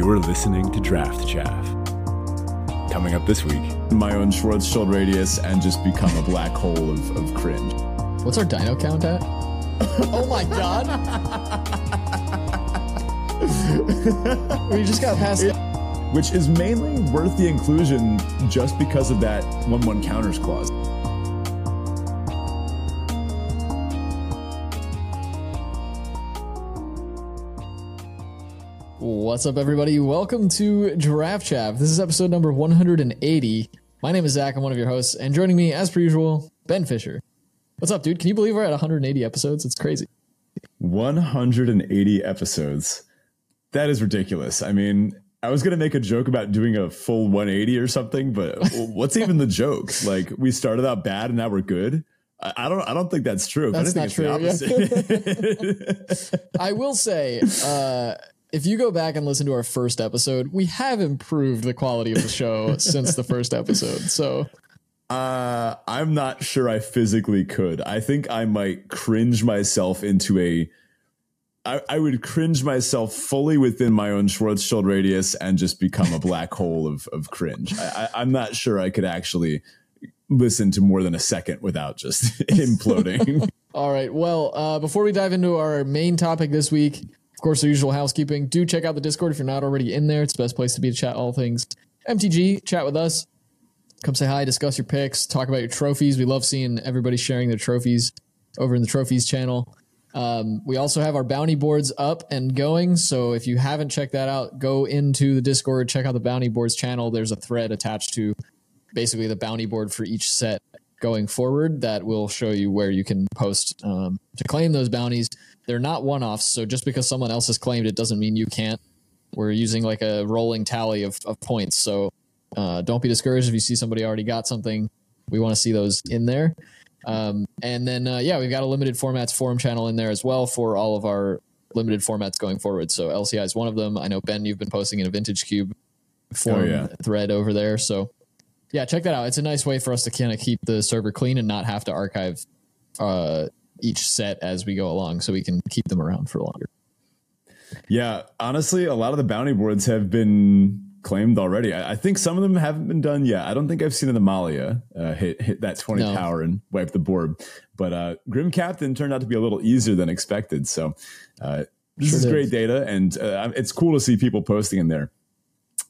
You're listening to Draft Chaff. Coming up this week, my own Schwarzschild radius and just become a black hole of cringe. What's our dino count at? Oh my god! We just got past it. Which is mainly worth the inclusion just because of that 1/1 counters clause. What's up, everybody? Welcome to Draft Chaff. This is episode number 180. My name is Zach. I'm one of your hosts, and joining me, as per usual, Ben Fisher. What's up, dude? Can you believe we're at 180 episodes? It's crazy. 180 episodes. That is ridiculous. I mean, I was going to make a joke about doing a full 180 or something, but what's even the joke? Like, we started out bad and now we're good. I don't think that's true. That's not true. Yeah. I will say, if you go back and listen to our first episode, we have improved the quality of the show since the first episode. So I'm not sure I physically could. I think I might cringe myself into I would cringe myself fully within my own Schwarzschild radius and just become a black hole of cringe. I'm not sure I could actually listen to more than a second without just imploding. All right. Well, before we dive into our main topic this week, of course, the usual housekeeping. Do check out the Discord if you're not already in there. It's the best place to be to chat all things MTG. Chat with us. Come say hi, discuss your picks, talk about your trophies. We love seeing everybody sharing their trophies over in the trophies channel. We also have our bounty boards up and going. So if you haven't checked that out, go into the Discord, check out the bounty boards channel. There's a thread attached to basically the bounty board for each set going forward that will show you where you can post to claim those bounties. They're not one-offs, so just because someone else has claimed it doesn't mean you can't. We're using like a rolling tally of points, so don't be discouraged if you see somebody already got something. We want to see those in there. And then, we've got a limited formats forum channel in there as well for all of our limited formats going forward. So LCI is one of them. I know, Ben, you've been posting in a Vintage Cube forum thread over there. So, yeah, check that out. It's a nice way for us to kind of keep the server clean and not have to archive each set as we go along, so we can keep them around for longer. Yeah, honestly, a lot of the bounty boards have been claimed already. I think some of them haven't been done yet. I don't think I've seen an Amalia hit that 20 power and wipe the board, but Grim Captain turned out to be a little easier than expected. So this is great data, and it's cool to see people posting in there.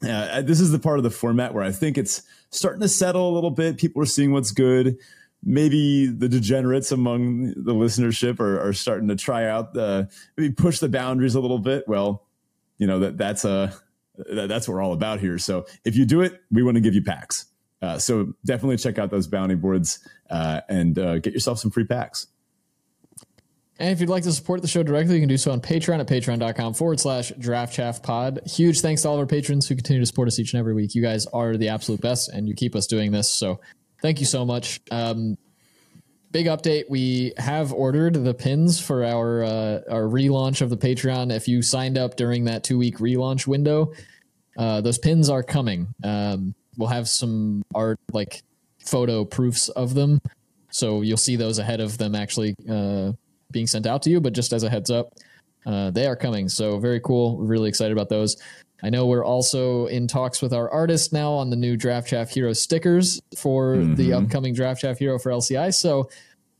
This is the part of the format where I think it's starting to settle a little bit. People are seeing what's good. Maybe the degenerates among the listenership are starting to try out maybe push the boundaries a little bit. Well, you know, that's what we're all about here. So if you do it, we want to give you packs. So definitely check out those bounty boards and get yourself some free packs. And if you'd like to support the show directly, you can do so on Patreon at patreon.com/draftchaffpod. Huge thanks to all of our patrons who continue to support us each and every week. You guys are the absolute best, and you keep us doing this. So thank you so much. Big update. We have ordered the pins for our relaunch of the Patreon. If you signed up during that 2-week relaunch window, those pins are coming. We'll have some art, like photo proofs of them. So you'll see those ahead of them actually being sent out to you. But just as a heads up, they are coming. So very cool. We're really excited about those. I know we're also in talks with our artists now on the new Draft Chaff Hero stickers for the upcoming Draft Chaff Hero for LCI. So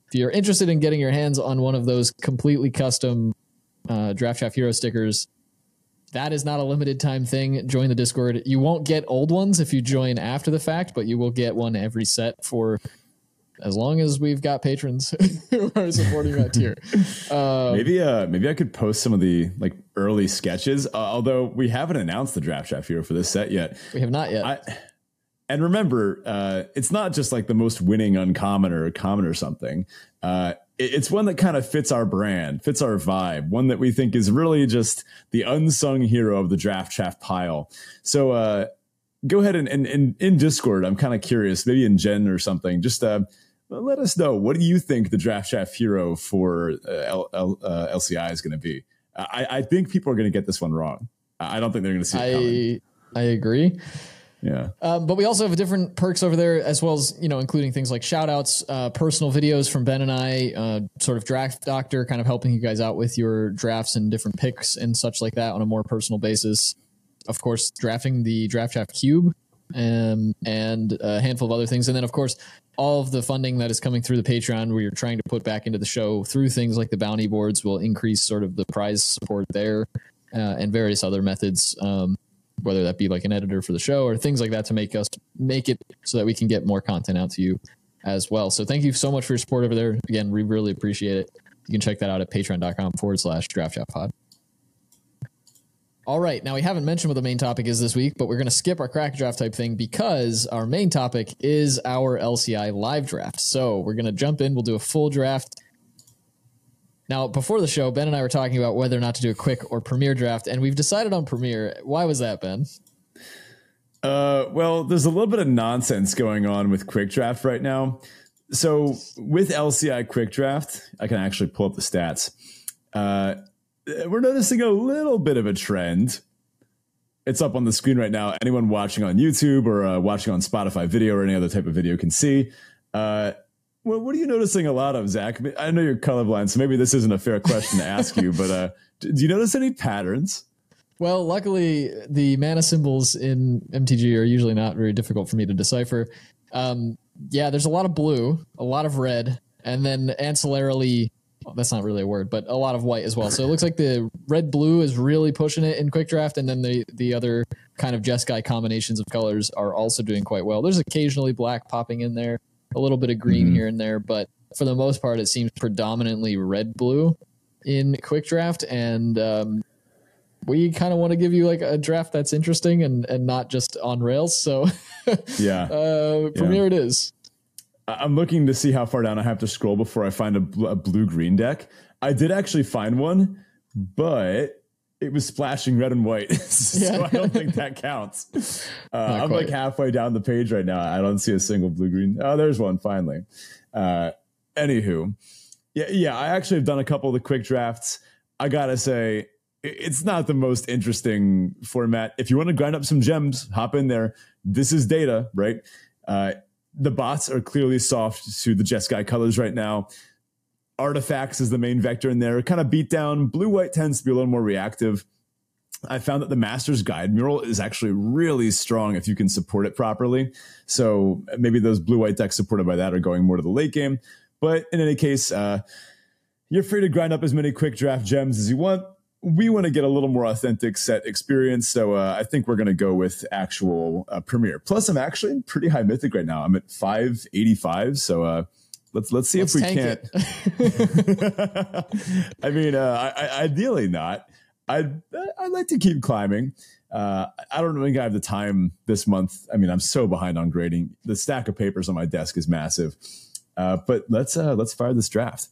if you're interested in getting your hands on one of those completely custom Draft Chaff Hero stickers, that is not a limited time thing. Join the Discord. You won't get old ones if you join after the fact, but you will get one every set for as long as we've got patrons who are supporting that tier. Maybe I could post some of the like early sketches, although we haven't announced the Draft Chaff Hero for this set yet. We have not yet. And remember, it's not just like the most winning uncommon or common or something. It's one that kind of fits our brand, fits our vibe, one that we think is really just the unsung hero of the Draft Chaff pile. So go ahead and in Discord, I'm kind of curious, maybe in Gen or something, just let us know. What do you think the Draft Chaff Hero for LCI is going to be? I think people are going to get this one wrong. I don't think they're going to see it coming. I agree. Yeah. But we also have different perks over there as well, as, you know, including things like shout outs, personal videos from Ben and I, sort of Draft Doctor, kind of helping you guys out with your drafts and different picks and such like that on a more personal basis. of course, drafting the Draft Chaff Cube and a handful of other things. And then, of course, all of the funding that is coming through the Patreon, we're trying to put back into the show through things like the bounty boards. Will increase sort of the prize support there and various other methods, whether that be like an editor for the show or things like that, to make it so that we can get more content out to you as well. So thank you so much for your support over there. Again, we really appreciate it. You can check that out at patreon.com/draftchaffpod. All right. Now, we haven't mentioned what the main topic is this week, but we're going to skip our crack draft type thing because our main topic is our LCI live draft. So we're going to jump in. We'll do a full draft. Now, before the show, Ben and I were talking about whether or not to do a quick or premiere draft, and we've decided on premiere. Why was that, Ben? Well, there's a little bit of nonsense going on with quick draft right now. So with LCI quick draft, I can actually pull up the stats. We're noticing a little bit of a trend. It's up on the screen right now. Anyone watching on YouTube or watching on Spotify video or any other type of video can see. What are you noticing a lot of, Zach? I know you're colorblind, so maybe this isn't a fair question to ask you, but do you notice any patterns? Well, luckily, the mana symbols in MTG are usually not very difficult for me to decipher. Yeah, there's a lot of blue, a lot of red, and then ancillarily... Well, that's not really a word, but a lot of white as well. So it looks like the red blue is really pushing it in quick draft. And then the other kind of Jeskai combinations of colors are also doing quite well. There's occasionally black popping in there, a little bit of green here and there, but for the most part, it seems predominantly red blue in quick draft. And, we kind of want to give you like a draft that's interesting and not just on rails. So yeah, premiere it is. I'm looking to see how far down I have to scroll before I find a blue-green deck. I did actually find one, but it was splashing red and white, so I don't think that counts. I'm like halfway down the page right now. I don't see a single blue-green. Oh, there's one, finally. Anywho, yeah, I actually have done a couple of the quick drafts. I gotta say, it's not the most interesting format. If you want to grind up some gems, hop in there. This is data, right? The bots are clearly soft to the Jeskai colors right now. Artifacts is the main vector in there. Kind of beat down. Blue-white tends to be a little more reactive. I found that the Master's Guide Mural is actually really strong if you can support it properly. So maybe those blue-white decks supported by that are going more to the late game. But in any case, you're free to grind up as many quick draft gems as you want. We want to get a little more authentic set experience, so I think we're going to go with actual premiere. Plus, I'm actually in pretty high mythic right now. I'm at 585, so let's see if we can't. I mean, ideally not. I'd like to keep climbing. I don't think I have the time this month. I mean, I'm so behind on grading. The stack of papers on my desk is massive. But let's fire this draft.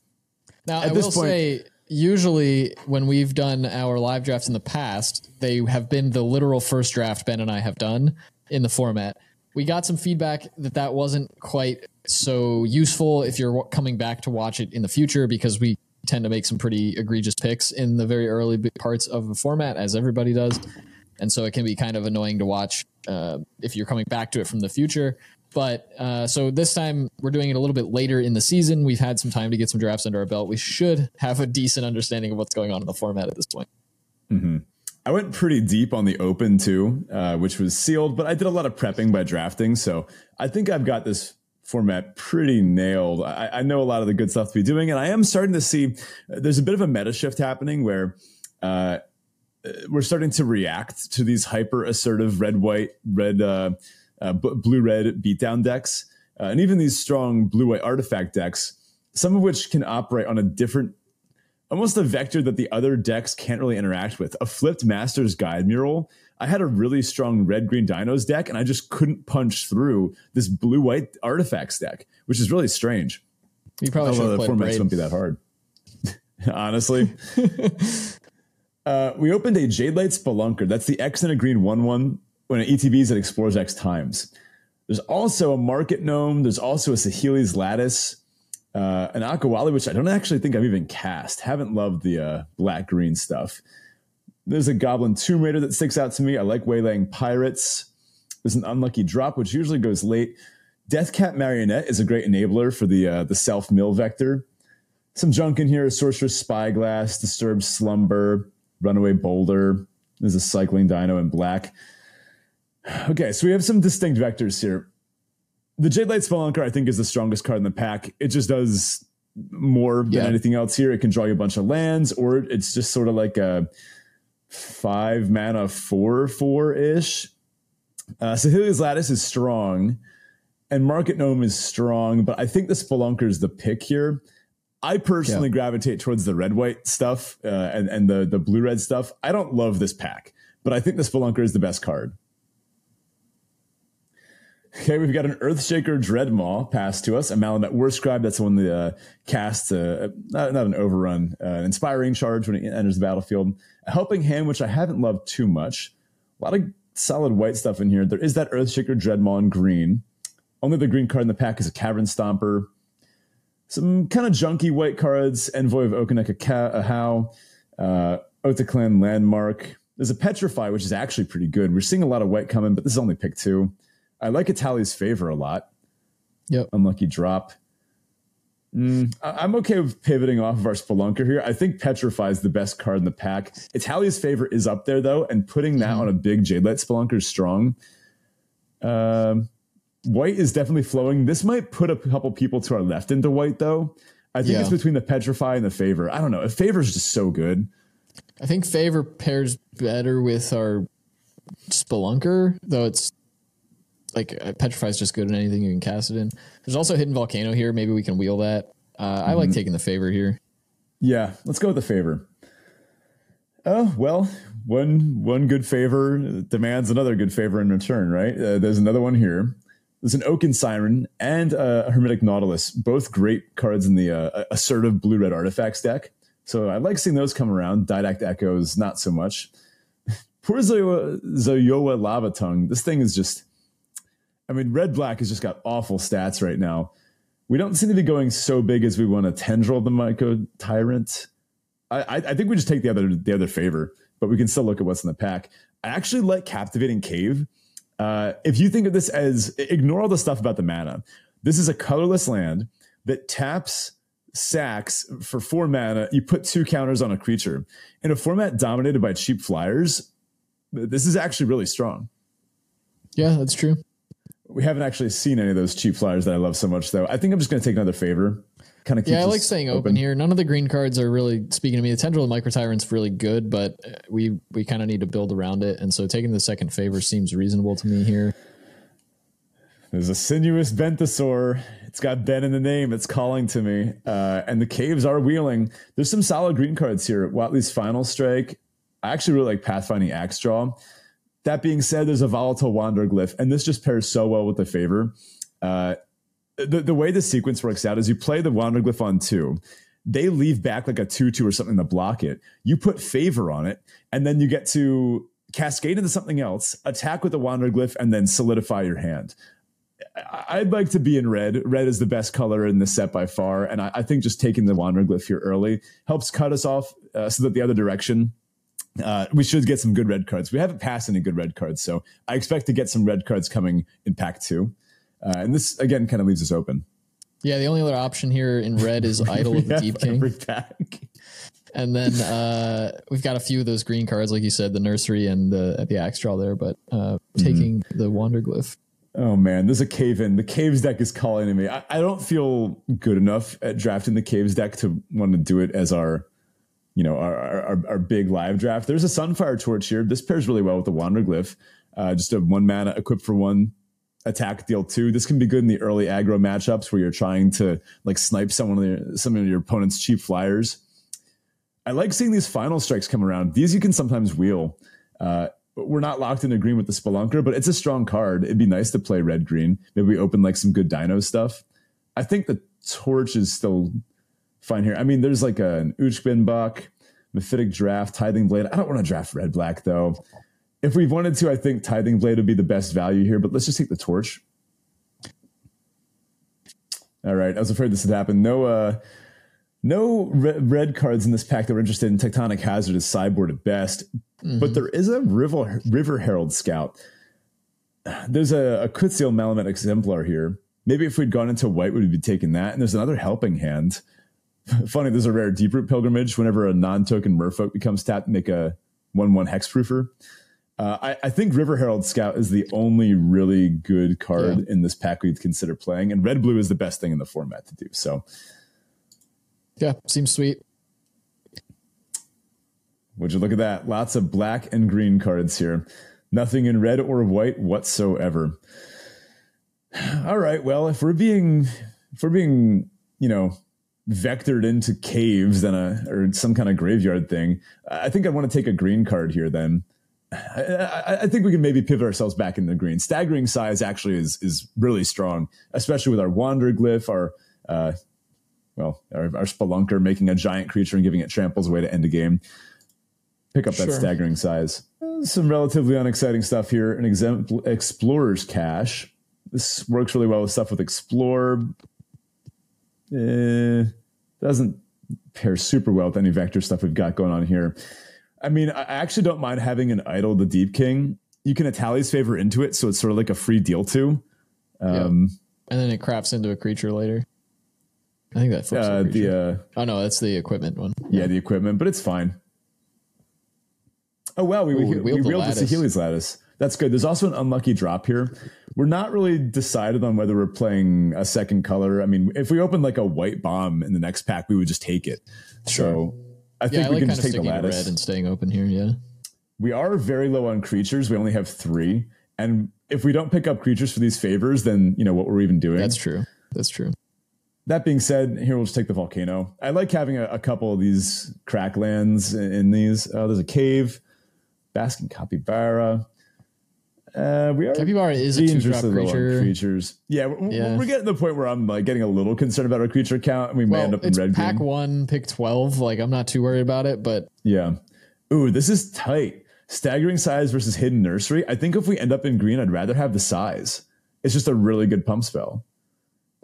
Now, at this point, I will say, usually when we've done our live drafts in the past, they have been the literal first draft Ben and I have done in the format. We got some feedback that wasn't quite so useful if you're coming back to watch it in the future, because we tend to make some pretty egregious picks in the very early parts of the format, as everybody does. And so it can be kind of annoying to watch if you're coming back to it from the future. But so this time we're doing it a little bit later in the season. We've had some time to get some drafts under our belt. We should have a decent understanding of what's going on in the format at this point. Mm-hmm. I went pretty deep on the open too, which was sealed, but I did a lot of prepping by drafting. So I think I've got this format pretty nailed. I know a lot of the good stuff to be doing, and I am starting to see there's a bit of a meta shift happening where we're starting to react to these hyper assertive blue-red beatdown decks, and even these strong blue-white artifact decks, some of which can operate on a different, almost a vector that the other decks can't really interact with. A flipped Master's Guide Mural. I had a really strong red-green dinos deck, and I just couldn't punch through this blue-white artifacts deck, which is really strange. You probably should have played Braid. The formats wouldn't be that hard, honestly. We opened a Jade Light Spelunker. That's the X and a green 1/1. When it ETBs, it explores X times. There's also a Market Gnome. There's also a Saheeli's Lattice, an Akawali, which I don't actually think I've even cast. Haven't loved the black-green stuff. There's a Goblin Tomb Raider that sticks out to me. I like Waylaying Pirates. There's an Unlucky Drop, which usually goes late. Deathcat Marionette is a great enabler for the self-mill vector. Some junk in here, Sorcerer's Spyglass, Disturbed Slumber, Runaway Boulder, There's a cycling dino in black. Okay, so we have some distinct vectors here. The Jade Light Spelunker, I think, is the strongest card in the pack. It just does more than anything else here. It can draw you a bunch of lands, or it's just sort of like a 5-mana 4/4-ish. Saheeli's Lattice is strong, and Market Gnome is strong, but I think the Spelunker is the pick here. I personally gravitate towards the red-white stuff and the blue-red stuff. I don't love this pack, but I think the Spelunker is the best card. Okay, we've got an Earthshaker Dreadmaw passed to us. Amalia, War Scribe, that's the one that casts, not an overrun, an inspiring charge when it enters the battlefield. A Helping Hand, which I haven't loved too much. A lot of solid white stuff in here. There is that Earthshaker Dreadmaw in green. Only the green card in the pack is a Cavern Stomper. Some kind of junky white cards. Envoy of Okanekahau. Otaclan Landmark. There's a Petrify, which is actually pretty good. We're seeing a lot of white coming, but this is only pick 2. I like Etali's Favor a lot. Yep. Unlucky Drop. I'm okay with pivoting off of our Spelunker here. I think Petrify is the best card in the pack. Etali's Favor is up there, though, and putting that on a big Jade Light Spelunker is strong. White is definitely flowing. This might put a couple people to our left into white, though. I think it's between the Petrify and the Favor. I don't know. Favor is just so good. I think Favor pairs better with our Spelunker, though it's like Petrify is just good in anything you can cast it in. There's also Hidden Volcano here. Maybe we can wheel that. I like taking the Favor here. Yeah, let's go with the Favor. Oh, well, one good favor demands another good favor in return, right? There's another one here. There's an Oaken Siren and a Hermetic Nautilus, both great cards in the assertive blue-red artifacts deck. So I like seeing those come around. Didact Echoes, not so much. Poor Zoyoa Lava Tongue. This thing is just... I mean, red-black has just got awful stats right now. We don't seem to be going so big as we want to Tendril the Myco Tyrant. I think we just take the other favor, but we can still look at what's in the pack. I actually like Captivating Cave. If you think of this as... Ignore all the stuff about the mana. This is a colorless land that taps sacks for 4 mana. You put 2 counters on a creature. In a format dominated by cheap flyers, this is actually really strong. Yeah, that's true. We haven't actually seen any of those cheap flyers that I love so much, though. I think I'm just going to take another favor. Kind of keep I like staying open here. None of the green cards are really speaking to me. The Tendril and Microtyrant's really good, but we kind of need to build around it. And so taking the second favor seems reasonable to me here. There's a Sinuous Benthosaur. It's got Ben in the name. It's calling to me. And the caves are wheeling. There's some solid green cards here. Watley's Final Strike. I actually really like Pathfinding Axe Draw. That being said, there's a Volatile Wanderglyph, and this just pairs so well with the favor. The way the sequence works out is you play the Wanderglyph on 2. They leave back like a 2/2 or something to block it. You put favor on it, and then you get to cascade into something else, attack with the Wanderglyph, and then solidify your hand. I'd like to be in red. Red is the best color in this set by far, and I think just taking the Wanderglyph here early helps cut us off so that the other direction... we should get some good red cards. We haven't passed any good red cards, so I expect to get some red cards coming in pack 2. And this, again, kind of leaves us open. Yeah, the only other option here in red is Idol of the Deep King. Pack. And then we've got a few of those green cards, like you said, the Nursery and the Axe Draw there, but taking the Wanderglyph. Oh, man, there's a cave in. The Caves deck is calling to me. I don't feel good enough at drafting the Caves deck to want to do it as our... You know, our big live draft. There's a Sunfire Torch here. This pairs really well with the Wanderglyph. Just a 1 mana, equip for 1, attack, deal 2. This can be good in the early aggro matchups where you're trying to like snipe some of your opponent's cheap flyers. I like seeing these Final Strikes come around. These you can sometimes wheel. We're not locked in agreement with the Spelunker, but it's a strong card. It'd be nice to play red-green. Maybe we open like some good dino stuff. I think the Torch is still... fine here. I mean, there's like an Uchtbinbach, Mephitic Draft, Tithing Blade. I don't want to draft red-black, though. If we wanted to, I think Tithing Blade would be the best value here, but let's just take the Torch. All right, I was afraid this would happen. No red cards in this pack that we're interested in. Tectonic Hazard is sideboard at best, but there is a River Herald Scout. There's a Kutzil Malamet Exemplar here. Maybe if we'd gone into white, we'd be taking that, and there's another Helping Hand. Funny, there's a rare Deeproot Pilgrimage. Whenever a non-token Merfolk becomes tapped, make a 1/1 Hexproofer. I think River Herald Scout is the only really good card in this pack we'd consider playing, and red blue is the best thing in the format to do. So, yeah, seems sweet. Would you look at that? Lots of black and green cards here. Nothing in red or white whatsoever. All right. Well, if we're being, you know, vectored into caves and or some kind of graveyard thing, I think I want to take a green card here then. I think we can maybe pivot ourselves back into the green. Staggering Size actually is really strong, especially with our Wanderglyph, our Spelunker, making a giant creature and giving it tramples away to end a game. Pick up that Staggering Size. Some relatively unexciting stuff here. An Explorer's Cache. This works really well with stuff with Explore. Doesn't pair super well with any vector stuff we've got going on here. I mean, I actually don't mind having an Idol the Deep King. You can Etali's Favor into it, so it's sort of like a free deal too. And then it craps into a creature later. I think that flips the creature. Oh no, that's the equipment one. Yeah, the equipment, but it's fine. Oh wow, we reeled the Saheeli's Lattice. That's good. There's also an Unlucky Drop here. We're not really decided on whether we're playing a second color. I mean, if we opened like a white bomb in the next pack, we would just take it. Sure. So I think we can just take the Lattice. Red and staying open here, yeah. We are very low on creatures. We only have 3. And if we don't pick up creatures for these favors, then, you know, what we're even doing. That's true. That being said, here we'll just take the Volcano. I like having a couple of these crack lands in these. There's a Cave, Basking Capybara. Capybara is a 2-drop creature. Creatures. Yeah, we're getting to the point where I'm like getting a little concerned about our creature count, and we may end up in red. Pack green. 1, pick 12. Like, I'm not too worried about it, but yeah. Ooh, this is tight. Staggering Size versus Hidden Nursery. I think if we end up in green, I'd rather have the Size. It's just a really good pump spell.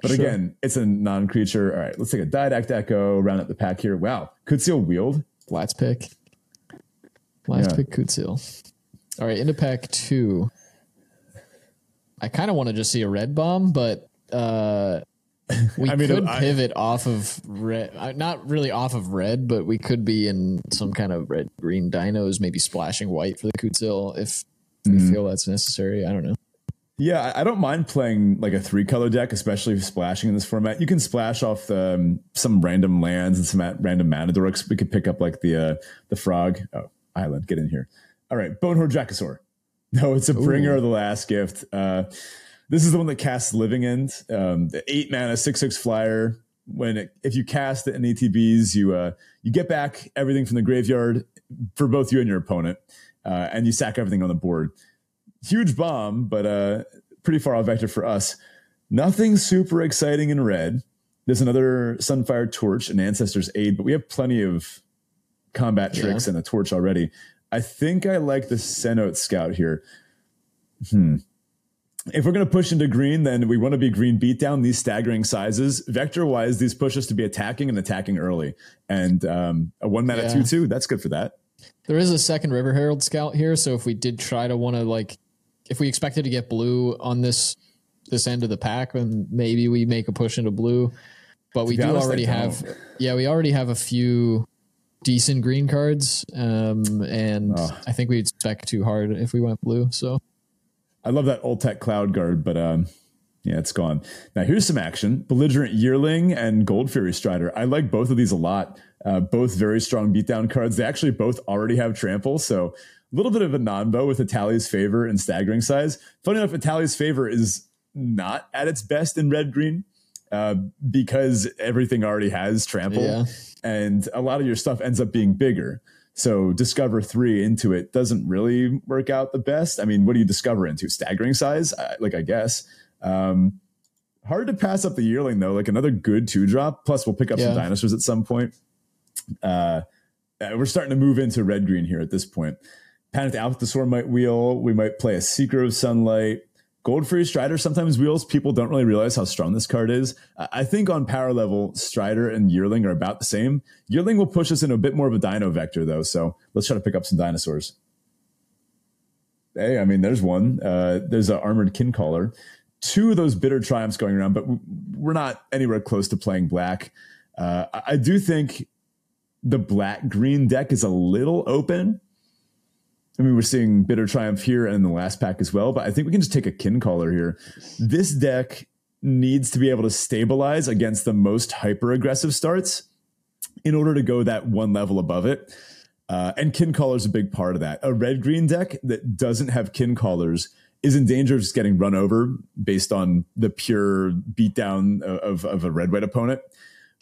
But again, it's a non-creature. All right, let's take a Didact Echo, round up the pack here. Wow, Kutzeel Wield. Last pick Kutzeel. All right, into pack 2. I kind of want to just see a red bomb, but we could pivot off of red. Not really off of red, but we could be in some kind of red-green dinos, maybe splashing white for the Kutzeel if we feel that's necessary. I don't know. Yeah, I don't mind playing like a 3-color deck, especially splashing in this format. You can splash off some random lands and some random Matadorks. We could pick up like the frog. Oh, island, get in here. All right, Bonehorde Dracosaur. No, it's a bringer of the last gift. This is the one that casts Living End. The 8-mana 6/6 flyer. If you cast it in ETBs, you get back everything from the graveyard for both you and your opponent, and you sack everything on the board. Huge bomb, but pretty far off vector for us. Nothing super exciting in red. There's another Sunfire Torch and Ancestor's Aid, but we have plenty of combat tricks and a torch already. I think I like the Cenote Scout here. If we're going to push into green, then we want to be green beatdown, these Staggering Sizes. Vector-wise, these push us to be attacking and attacking early. And a 1-mana 2/2, that's good for that. There is a second River Herald Scout here, so if we did try to want to, like, if we expected to get blue on this end of the pack, then maybe we make a push into blue. But we do already have... Yeah, we already have a few... decent green cards, I think we'd spec too hard if we went blue. So I love that Oltec Cloud Guard, but it's gone now. Here's some action. Belligerent Yearling and Gold Fury Strider. I like both of these a lot. Both very strong beatdown cards. They actually both already have trample, so a little bit of a non-bow with Etali's Favor and Staggering Size. Funny enough, Etali's Favor is not at its best in red green because everything already has trample. Yeah. And a lot of your stuff ends up being bigger. So Discover 3 into it doesn't really work out the best. I mean, what do you discover into? Staggering Size? I guess. Hard to pass up the Yearling, though. Like another good 2-drop. Plus, we'll pick up some dinosaurs at some point. We're starting to move into red-green here at this point. Panicked Alphathosaur might wheel. We might play a Seeker of Sunlight. Gold Fury Strider sometimes wheels. People don't really realize how strong this card is. I think on power level, Strider and Yearling are about the same. Yearling will push us in a bit more of a dino vector, though, so let's try to pick up some dinosaurs. Hey, I mean, there's one. There's an Armored Kincaller. 2 of those bitter triumphs going around, but we're not anywhere close to playing black. I do think the black-green deck is a little open. I mean, we're seeing Bitter Triumph here and in the last pack as well, but I think we can just take a Kin Caller here. This deck needs to be able to stabilize against the most hyper-aggressive starts in order to go that one level above it. And Kin Caller is a big part of that. A red-green deck that doesn't have Kin Callers is in danger of just getting run over based on the pure beatdown of a red-white opponent.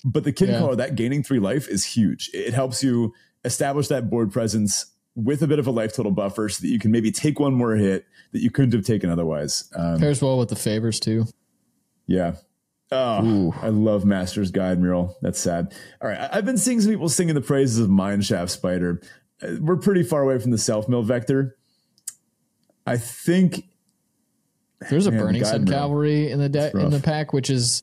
But the Kin Caller, that gaining 3 life is huge. It helps you establish that board presence with a bit of a life total buffer so that you can maybe take one more hit that you couldn't have taken otherwise. Pairs well with the favors too. Yeah. Oh, ooh. I love Master's Guide Mural. That's sad. All right. I've been seeing some people singing the praises of Mineshaft Spider. We're pretty far away from the self-mill vector. I think there's a Burning Sun Cavalry in the pack, which is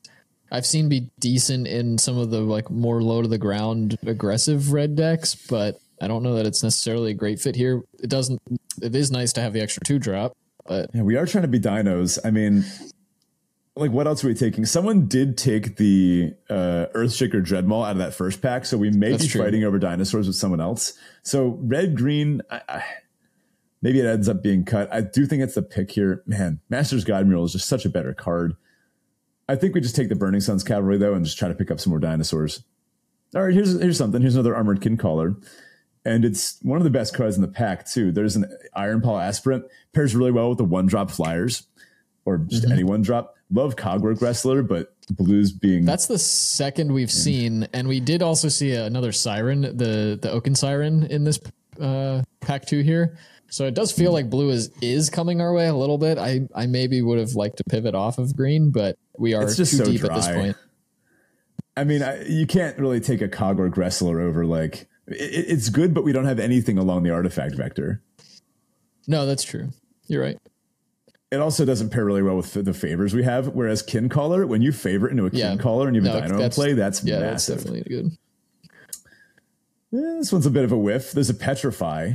I've seen be decent in some of the like more low to the ground aggressive red decks, but I don't know that it's necessarily a great fit here. It is nice to have the extra 2-drop, but yeah, we are trying to be dinos. I mean, like what else are we taking? Someone did take the Earthshaker Dreadmaw out of that first pack, so we may be fighting over dinosaurs with someone else. So red green, maybe it ends up being cut. I do think it's the pick here. Man, Master's Guide Mural is just such a better card. I think we just take the Burning Sun's Cavalry though and just try to pick up some more dinosaurs. All right, here's something. Here's another Armored Kin Caller. And it's one of the best cards in the pack, too. There's an Iron Paw Aspirant. Pairs really well with the 1-drop Flyers. Or just any 1-drop. Love Cogwork Wrestler, but blues being... That's the second we've seen. And we did also see another Siren, the Oaken Siren, in this pack 2 here. So it does feel like blue is coming our way a little bit. I maybe would have liked to pivot off of green, but we are just too deep at this point. I mean, you can't really take a Cogwork Wrestler over, like... It's good, but we don't have anything along the artifact vector. No, that's true. You're right. It also doesn't pair really well with the favors we have, whereas Kin Caller, when you favor it into a Kin Caller and you have a dino in play, that's massive. That's definitely good. Yeah, this one's a bit of a whiff. There's a Petrify,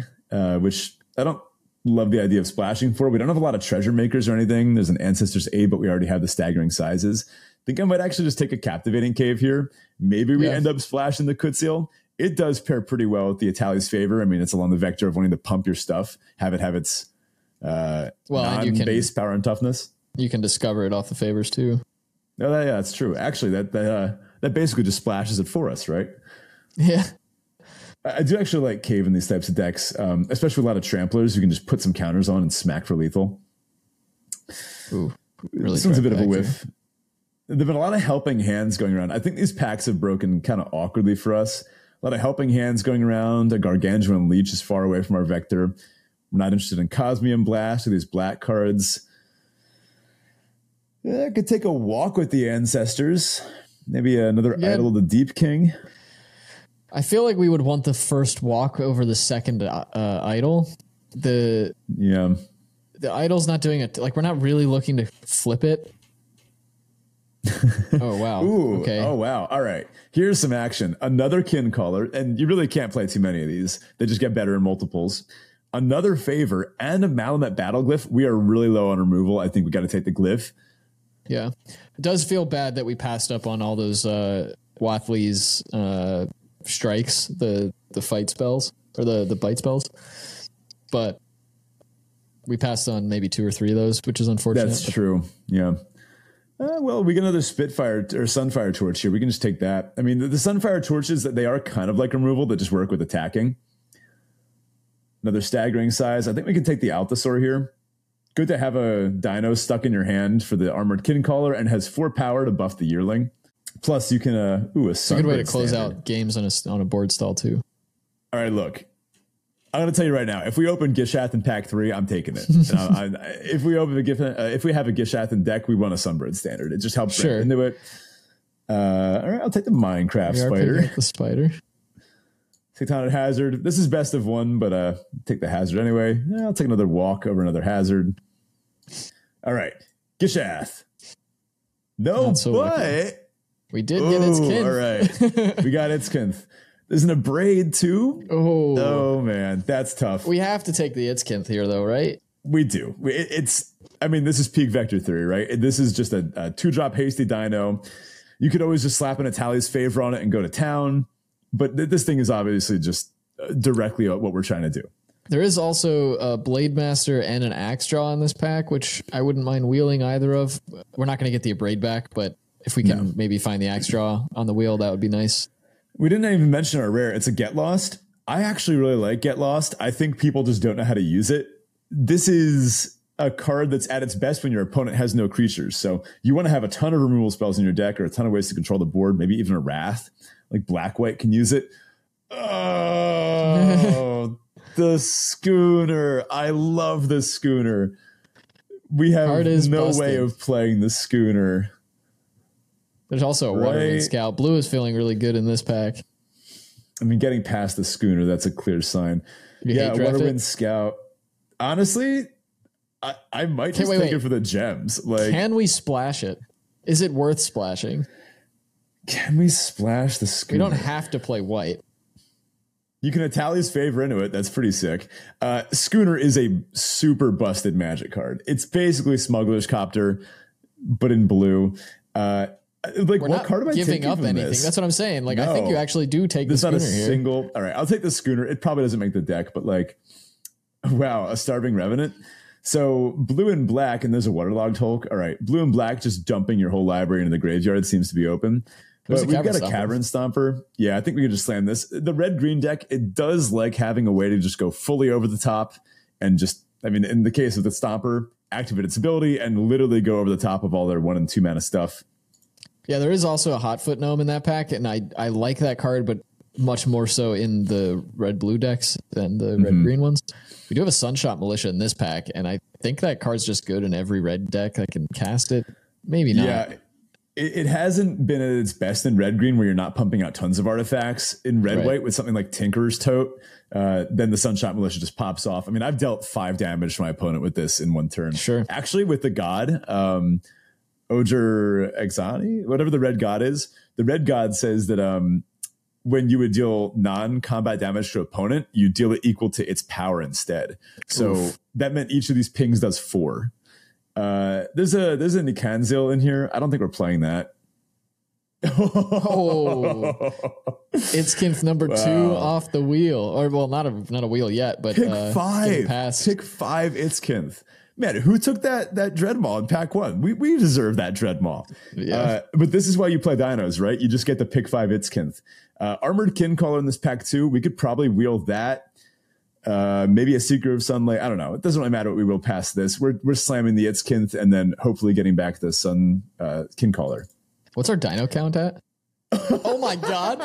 which I don't love the idea of splashing for. We don't have a lot of treasure makers or anything. There's an Ancestor's Aid, but we already have the Staggering Sizes. I think I might actually just take a Captivating Cave here. Maybe we end up splashing the Kutzil. It does pair pretty well with the Etali's Favor. I mean, it's along the vector of wanting to pump your stuff, have it have its non-base power and toughness. You can discover it off the favors too. No, yeah, that's true. Actually, that basically just splashes it for us, right? Yeah. I do actually like Cave in these types of decks, especially with a lot of Tramplers. You can just put some counters on and smack for lethal. Ooh, really this one's a bit of a whiff. Here. There have been a lot of Helping Hands going around. I think these packs have broken kind of awkwardly for us. A lot of Helping Hands going around. A Gargantuan Leech is far away from our vector. We're not interested in Cosmium Blast or these black cards. I could take a walk with the Ancestors. Maybe another Idol of the Deep King. I feel like we would want the first walk over the second Idol. The Idol's not doing it. Like, we're not really looking to flip it. Oh wow. Ooh, okay. Oh wow. All right. Here's some action. Another Kin Caller, and you really can't play too many of these. They just get better in multiples. Another favor and a Malamet Battle Glyph. We are really low on removal. I think we got to take the glyph. Yeah. It does feel bad that we passed up on all those Watley's strikes, the fight spells or the bite spells. But we passed on maybe 2 or 3 of those, which is unfortunate. That's true. Yeah. Well, we get another Spitfire or Sunfire Torch here. We can just take that. I mean, the Sunfire Torches, they are kind of like removal that just work with attacking. Another Staggering Size. I think we can take the Altasaur here. Good to have a dino stuck in your hand for the Armored Kin Caller and has 4 power to buff the Yearling. Plus, you can... it's a good way to close out games on a board stall, too. All right, look. I'm going to tell you right now, if we open Gishath in pack 3, I'm taking it. If we have a Gishath in deck, we want a Sunbird Standard. It just helps into it. All right, I'll take the Minecraft Spider. The Spider. Tectonic Hazard. This is best of 1, but take the Hazard anyway. I'll take another walk over another Hazard. All right, Gishath. No, so but... We did get its kinth. All right, we got its kinth. There's an Abrade too. Oh man, that's tough. We have to take the Itzkinth here though, right? We do. I mean, this is peak vector theory, right? This is just a 2-drop hasty dino. You could always just slap an Itali's Favor on it and go to town. But this thing is obviously just directly what we're trying to do. There is also a Blade Master and an Axe Draw in this pack, which I wouldn't mind wielding either of. We're not going to get the Abrade back, but if we can maybe find the Axe Draw on the wheel, that would be nice. We didn't even mention our rare. It's a Get Lost. I actually really like Get Lost. I think people just don't know how to use it. This is a card that's at its best when your opponent has no creatures. So you want to have a ton of removal spells in your deck or a ton of ways to control the board, maybe even a Wrath. Like Black-White can use it. Oh, the Schooner. I love the Schooner. We have no way of playing the Schooner. There's also a Waterman Scout. Blue is feeling really good in this pack. I mean, getting past the Schooner, that's a clear sign. Yeah, Waterman Scout. Honestly, I might just take it for the gems. Like, can we splash it? Is it worth splashing? Can we splash the Schooner? We don't have to play white. You can Etali's Favor into it. That's pretty sick. Schooner is a super busted Magic card. It's basically Smuggler's Copter, but in blue. Like, we're what card am I giving up anything? This? That's what I'm saying. Like, no, I think you actually do take the Schooner. There's not a single. All right, I'll take the Schooner. It probably doesn't make the deck, but like, wow, a Starving Revenant. So blue and black, and there's a Waterlogged Hulk. All right, blue and black just dumping your whole library into the graveyard seems to be open. But we've got a Cavern Stomper. Yeah, I think we can just slam this. The red-green deck, it does like having a way to just go fully over the top and just, I mean, in the case of the Stomper, activate its ability and literally go over the top of all their 1 and 2 mana stuff. Yeah, there is also a Hotfoot Gnome in that pack, and I like that card, but much more so in the red-blue decks than the red-green ones. We do have a Sunshot Militia in this pack, and I think that card's just good in every red deck that can cast it. Maybe not. Yeah. It hasn't been at its best in red-green where you're not pumping out tons of artifacts. In red-white with something like Tinkerer's Tote, then the Sunshot Militia just pops off. I mean, I've dealt 5 damage to my opponent with this in 1 turn. Sure. Actually, with the god, Ojer Exani, whatever the red god is, the red god says that when you would deal non-combat damage to opponent, you deal it equal to its power instead. So that meant each of these pings does 4. There's a Nikanzil in here. I don't think we're playing that. Oh, it's Kinth number 2 off the wheel, or well, not a wheel yet, but pick 5. Pick 5. It's Kinth. Man, who took that Dreadmaw in pack 1? We deserve that Dreadmaw. Yeah. But this is why you play dinos, right? You just get the pick 5. It's Kinth. Armored Kincaller in this pack 2. We could probably wheel that. Maybe a Seeker of Sunlight. I don't know. It doesn't really matter what we will pass this. We're slamming the Itzkinth and then hopefully getting back the Sun Kincaller. What's our dino count at? Oh my god.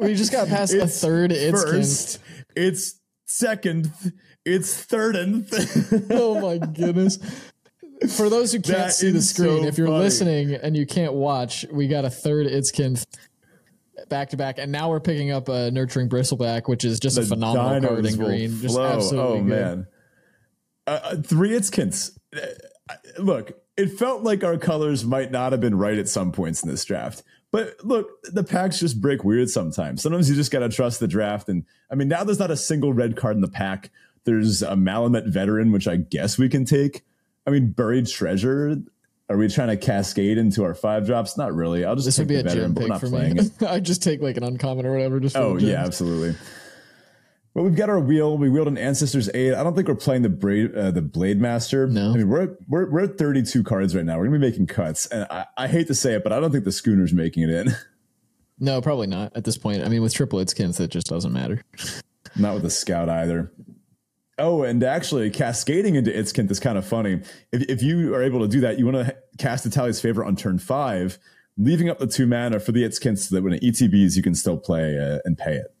We just got past a third Itzkinth. It's second. It's thirdinth. Oh my goodness. For those who can't see the screen, so if you're listening and you can't watch, we got a third Itzkinth back to back, and now we're picking up a Nurturing Bristleback, which is just a phenomenal card in green. Just absolutely good. Man. 3 Itzkinths. Look, it felt like our colors might not have been right at some points in this draft, but look, the packs just break weird sometimes. Sometimes you just got to trust the draft, and I mean, now there's not a single red card in the pack. There's a Malamet Veteran, which I guess we can take. I mean, Buried Treasure. Are we trying to cascade into our 5 drops? Not really. I'll just this take would be the a veteran, but we're not playing it. I just take like an uncommon or whatever. Just oh yeah, absolutely. Well, we've got our wheel. We wheeled an Ancestor's Aid. I don't think we're playing the Blade Master. No, I mean we're at 32 cards right now. We're gonna be making cuts, and I hate to say it, but I don't think the Schooner's making it in. No, probably not at this point. I mean, with triple Itzkinth, it just doesn't matter. Not with a Scout either. Oh, and actually, cascading into Itzkinth is kind of funny. If you are able to do that, you want to cast Etali's Favor on turn 5, leaving up the 2 mana for the Itzkinth so that when it ETBs, you can still play and pay it.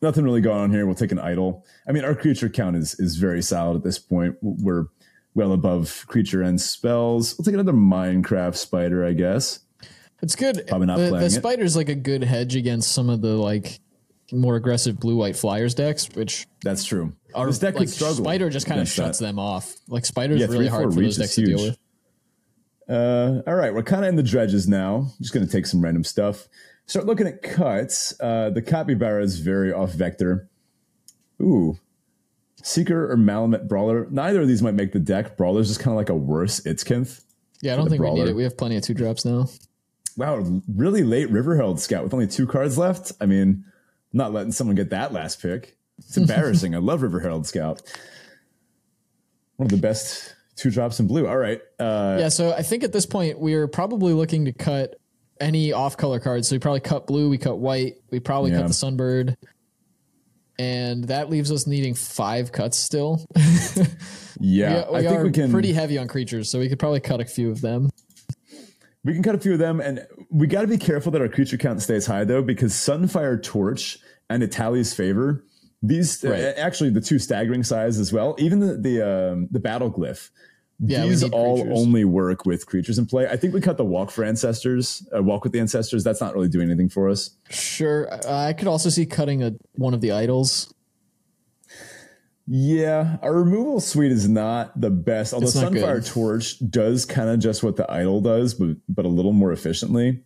Nothing really going on here. We'll take an idol. I mean, our creature count is very solid at this point. We're well above creature and spells. We'll take another Minecraft Spider, I guess. It's good. Probably not playing it. The Spider's like a good hedge against some of the like more aggressive blue-white Flyers decks, which... That's true. Our, this deck like, could struggle. Spider just kind of shuts them off. Like, Spider's really hard for those decks to deal with. All right, we're kind of in the dredges now. I'm just going to take some random stuff. Start looking at cuts. The Capybara is very off-vector. Ooh. Seeker or Malamet Brawler. Neither of these might make the deck. Brawler's just kind of like a worse Itzkinth. Yeah, I don't think we need it. We have plenty of 2 drops now. Wow, really late River Herald Scout with only 2 cards left. I mean... Not letting someone get that last pick. It's embarrassing. I love River Herald Scout. One of the best 2-drops in blue. All right. Yeah, so I think at this point we're probably looking to cut any off-color cards. So we probably cut blue, we cut white, we probably cut the Sunbird. And that leaves us needing 5 cuts still. Yeah, we I think we can. Pretty heavy on creatures, so we could probably cut a few of them. We can cut a few of them, and we got to be careful that our creature count stays high, though, because Sunfire Torch and Etali's Favor, these actually the 2 Staggering Size as well, even the Battle Glyph, these all only work with creatures in play. I think we cut the Walk with the Ancestors. That's not really doing anything for us. Sure. I could also see cutting one of the idols. Yeah, our removal suite is not the best, although Sunfire Torch does kind of just what the idol does, but a little more efficiently.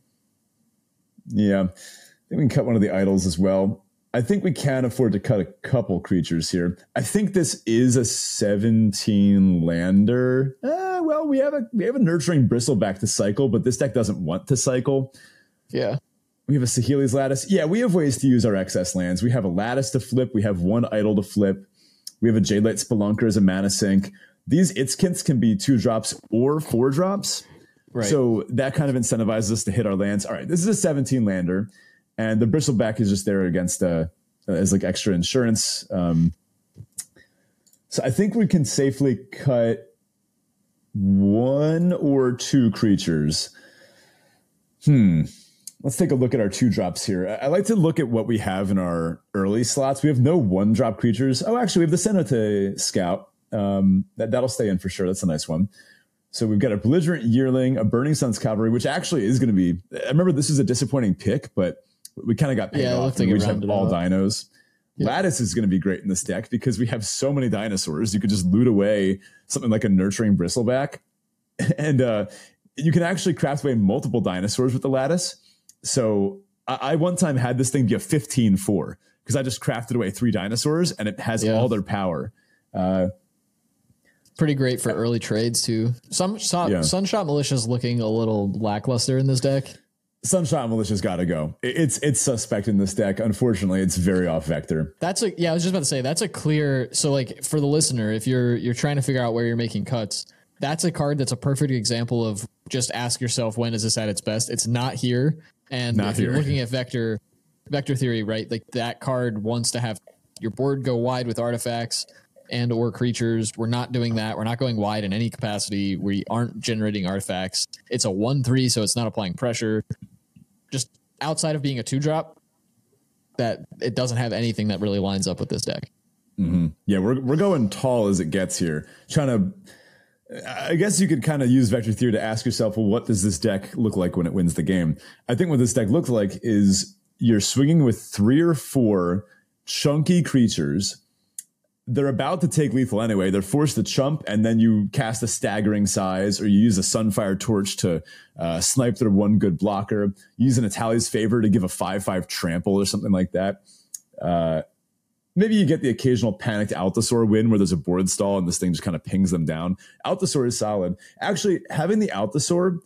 Yeah, I think we can cut one of the idols as well. I think we can afford to cut a couple creatures here. I think this is a 17 lander. Well, we have a Nurturing Bristleback to cycle, but this deck doesn't want to cycle. Yeah. We have a Saheeli's Lattice. Yeah, we have ways to use our excess lands. We have a Lattice to flip. We have one idol to flip. We have a Jade Light Spelunker as a mana sink. These Itzkints can be 2-drops or 4-drops. Right. So that kind of incentivizes us to hit our lands. All right, this is a 17 lander, and the Bristleback is just there against as like extra insurance. So I think we can safely cut 1 or 2 creatures. Let's take a look at our 2-drops here. I like to look at what we have in our early slots. We have no 1-drop creatures. Oh, actually, we have the Cenote Scout. That'll stay in for sure. That's a nice one. So we've got a Belligerent Yearling, a Burning Sun's Cavalry, which actually is going to be... I remember this is a disappointing pick, but we kind of got paid off. We just have all dinos. Yeah. Lattice is going to be great in this deck because we have so many dinosaurs. You could just loot away something like a Nurturing Bristleback. And you can actually craft away multiple dinosaurs with the Lattice. So I one time had this thing be a 15-4 because I just crafted away 3 dinosaurs and it has all their power. Pretty great for early trades too. Sunshot Militia is looking a little lackluster in this deck. Sunshot Militia's got to go. It's suspect in this deck. Unfortunately, it's very off vector. I was just about to say that's a clear. So like for the listener, if you're trying to figure out where you're making cuts, that's a card that's a perfect example of just ask yourself, when is this at its best? It's not here. And if you're looking at vector theory, right? Like that card wants to have your board go wide with artifacts and or creatures. We're not doing that. We're not going wide in any capacity. We aren't generating artifacts. It's a 1-3, so it's not applying pressure. Just outside of being a 2-drop, that it doesn't have anything that really lines up with this deck. Mm-hmm. Yeah, we're going tall as it gets here. I guess you could kind of use vector theory to ask yourself, well, what does this deck look like when it wins the game? I think what this deck looks like is you're swinging with 3 or 4 chunky creatures. They're about to take lethal anyway. They're forced to chump, and then you cast a Staggering Size, or you use a Sunfire Torch to snipe their one good blocker. You use an Italia's Favor to give a 5/5 trample or something like that. Maybe you get the occasional panicked Altasaur win where there's a board stall and this thing just kind of pings them down. Altasaur is solid. Actually, having the Altasaur,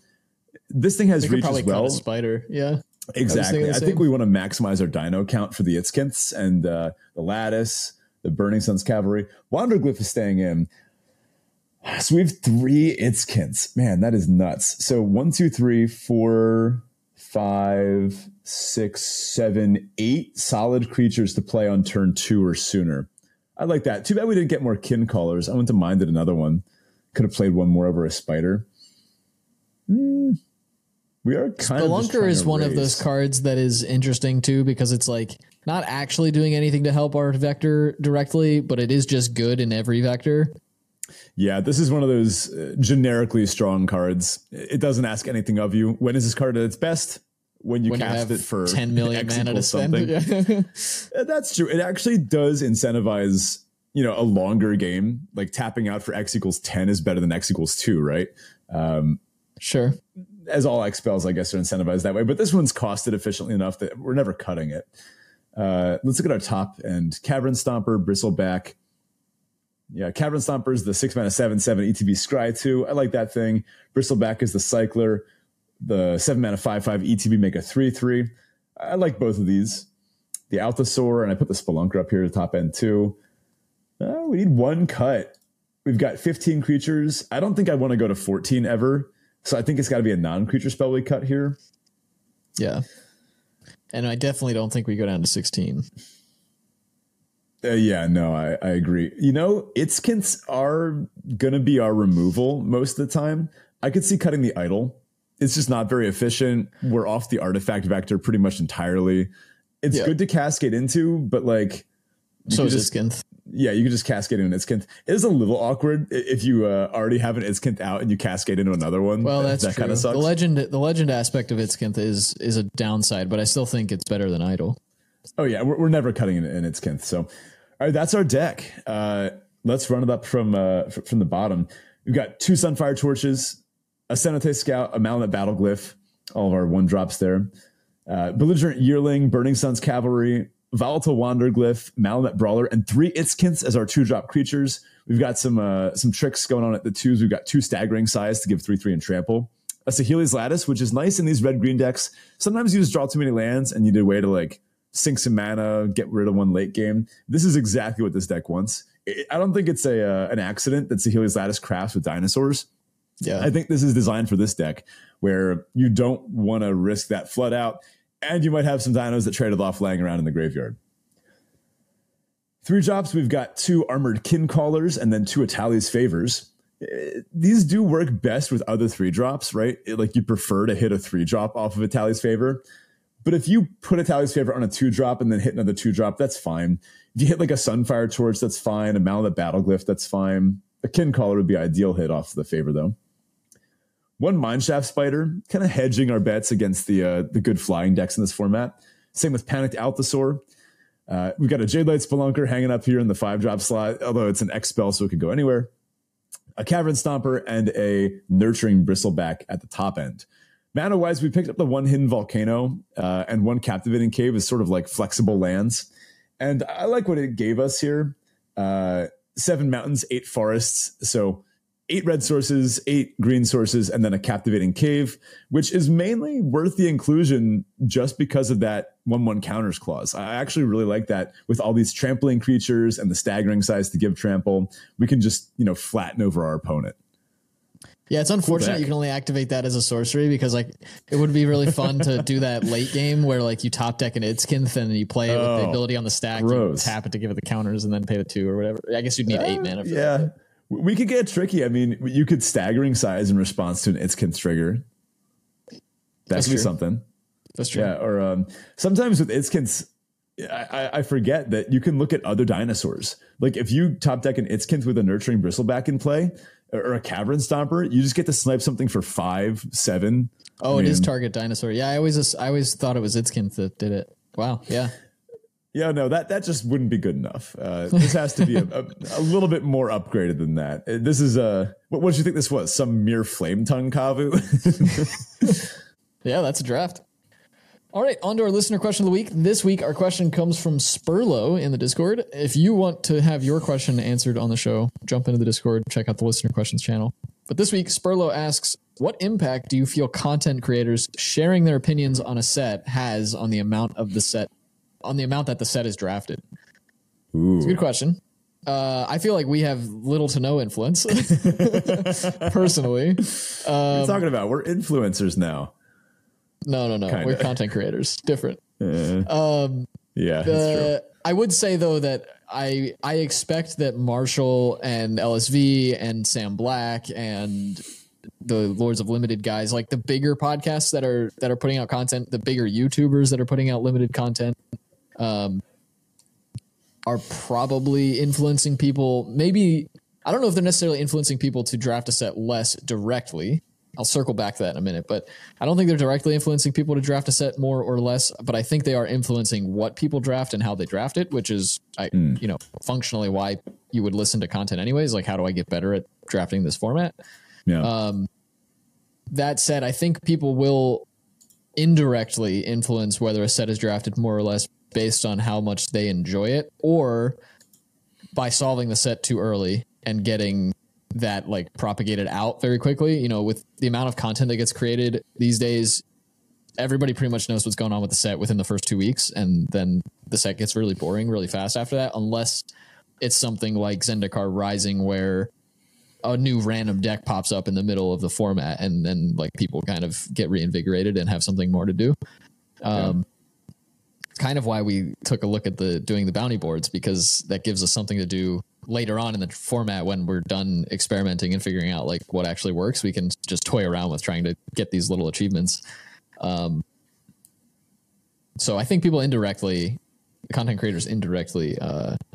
this thing has reach as well. A spider, yeah. Exactly. I think we want to maximize our dino count for the Itzkints and the Lattice, the Burning Sun's Cavalry. Wanderglyph is staying in. So we have 3 Itzkints. Man, that is nuts. So 1, 2, 3, 4, 5, 6, 7, 8 solid creatures to play on turn 2 or sooner. I like that. Too bad we didn't get more kin callers. I went to minded another one. Could have played one more over a spider. We are kind of Spelunker is one of those cards that is interesting too, because it's like not actually doing anything to help our vector directly, but it is just good in every vector. Yeah, this is one of those generically strong cards. It doesn't ask anything of you. When is this card at its best? When cast it for 10 million mana to spend. Yeah. That's true. It actually does incentivize, a longer game. Like tapping out for X = 10 is better than X = 2, right? Sure. As all X spells, I guess, are incentivized that way. But this one's costed efficiently enough that we're never cutting it. Let's look at our top end. Cavern Stomper, Bristleback. Yeah, Cavern Stomper is the 6 mana 7/7 ETB Scry 2. I like that thing. Bristleback is the Cycler, the 7 mana 5/5 ETB make a 3/3. I like both of these. the Altasaur, and I put the Spelunker up here at the top end too. We need one cut. We've got 15 creatures. I don't think I want to go to 14 ever. So I think it's got to be a non-creature spell we cut here. Yeah. And I definitely don't think we go down to 16. Yeah, no, I agree. You know, Itskins are going to be our removal most of the time. I could see cutting the Idol. It's just not very efficient. We're off the artifact vector pretty much entirely. It's good to cascade into, but like... So is Itskins. Yeah, you can just cascade into an Itzkinth. It is a little awkward if you already have an Itzkinth out and you cascade into another one. Well, that's that kind of sucks. The legend aspect of Itzkinth is a downside, but I still think it's better than Idol. Oh yeah, we're never cutting an Itzkinth. So, all right, that's our deck. Let's run it up from the bottom. We've got 2 Sunfire Torches, a Cenote Scout, a Malnet Battle Glyph, all of our one drops there. Belligerent Yearling, Burning Sun's Cavalry, Volatile Wanderglyph, Malamet Brawler, and 3 Itzkinths as our 2-drop creatures. We've got some tricks going on at the 2s. We've got 2 Staggering Size to give 3/3 and trample. A Saheeli's Lattice, which is nice in these red-green decks. Sometimes you just draw too many lands and you need a way to like sink some mana, get rid of one late game. This is exactly what this deck wants. I don't think it's an accident that Saheeli's Lattice crafts with dinosaurs. Yeah, I think this is designed for this deck where you don't want to risk that flood out. And you might have some dinos that traded off laying around in the graveyard. 3 drops, we've got 2 Armored Kin Callers and then 2 Etali's Favors. These do work best with other 3-drops, right? Like you prefer to hit a 3-drop off of Etali's Favor. But if you put Etali's Favor on a 2-drop and then hit another 2-drop, that's fine. If you hit like a Sunfire Torch, that's fine. A Malnet Battle Glyph, that's fine. A Kin Caller would be an ideal hit off the Favor, though. 1 Mineshaft Spider, kind of hedging our bets against the good flying decks in this format. Same with Panicked Altasaur. We've got a Jade Light Spelunker hanging up here in the 5-drop slot, although it's an X spell, so it could go anywhere. A Cavern Stomper and a Nurturing Bristleback at the top end. Mana-wise, we picked up the 1 Hidden Volcano and 1 Captivating Cave as sort of like flexible lands. And I like what it gave us here. 7 mountains, 8 forests, so... 8 red sources, 8 green sources, and then a Captivating Cave, which is mainly worth the inclusion just because of that 1/1 counters clause. I actually really like that with all these trampling creatures and the Staggering Size to give trample. We can just, you know, flatten over our opponent. Yeah, it's unfortunate you can only activate that as a sorcery because like it would be really fun to do that late game where like you top deck an Itzkinth and you play it with the ability on the stack, you tap it to give it the counters and then pay the 2 or whatever. I guess you'd need 8 mana for that. We could get tricky. I mean, you could Staggering Size in response to an Itzkinth trigger. That could be something. That's true. Yeah, or sometimes with Itzkinths, I forget that you can look at other dinosaurs. Like if you top deck an Itzkinth with a Nurturing Bristleback in play or a Cavern Stomper, you just get to snipe something for 5, 7. Oh, it is target dinosaur. Yeah, I always thought it was Itzkinth that did it. Wow. Yeah. Yeah, no, that just wouldn't be good enough. This has to be a little bit more upgraded than that. This is what did you think this was? Some mere flame tongue Kavu? Yeah, that's a draft. All right, on to our listener question of the week. This week, our question comes from Spurlo in the Discord. If you want to have your question answered on the show, jump into the Discord, check out the listener questions channel. But this week, Spurlo asks, what impact do you feel content creators sharing their opinions on a set has on the amount of the set? On the amount that the set is drafted? Ooh. It's a good question. I feel like we have little to no influence personally. What are you talking about? We're influencers now. No. Kinda. We're content creators. Different. Yeah, that's true. I would say though that I expect that Marshall and LSV and Sam Black and the Lords of Limited guys, like the bigger podcasts that are putting out content, the bigger YouTubers that are putting out limited content, are probably influencing people. Maybe, I don't know if they're necessarily influencing people to draft a set less directly. I'll circle back to that in a minute, but I don't think they're directly influencing people to draft a set more or less, but I think they are influencing what people draft and how they draft it, which is, you know, functionally why you would listen to content anyways. Like, how do I get better at drafting this format? Yeah. That said, I think people will indirectly influence whether a set is drafted more or less based on how much they enjoy it, or by solving the set too early and getting that like propagated out very quickly. You know, with the amount of content that gets created these days, everybody pretty much knows what's going on with the set within the first 2 weeks, and then the set gets really boring really fast after that, unless it's something like Zendikar Rising where a new random deck pops up in the middle of the format, and then like people kind of get reinvigorated and have something more to do. Kind of why we took a look at doing the bounty boards, because that gives us something to do later on in the format when we're done experimenting and figuring out like what actually works. We can just toy around with trying to get these little achievements. So I think people content creators indirectly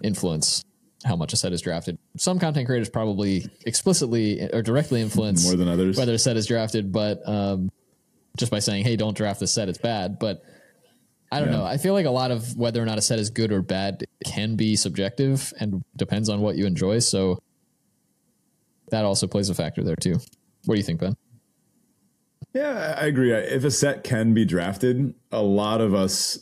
influence how much a set is drafted. Some content creators probably explicitly or directly influence more than others whether a set is drafted, but just by saying, hey, don't draft this set, it's bad. But I don't know. I feel like a lot of whether or not a set is good or bad can be subjective and depends on what you enjoy. So that also plays a factor there, too. What do you think, Ben? Yeah, I agree. If a set can be drafted, a lot of us,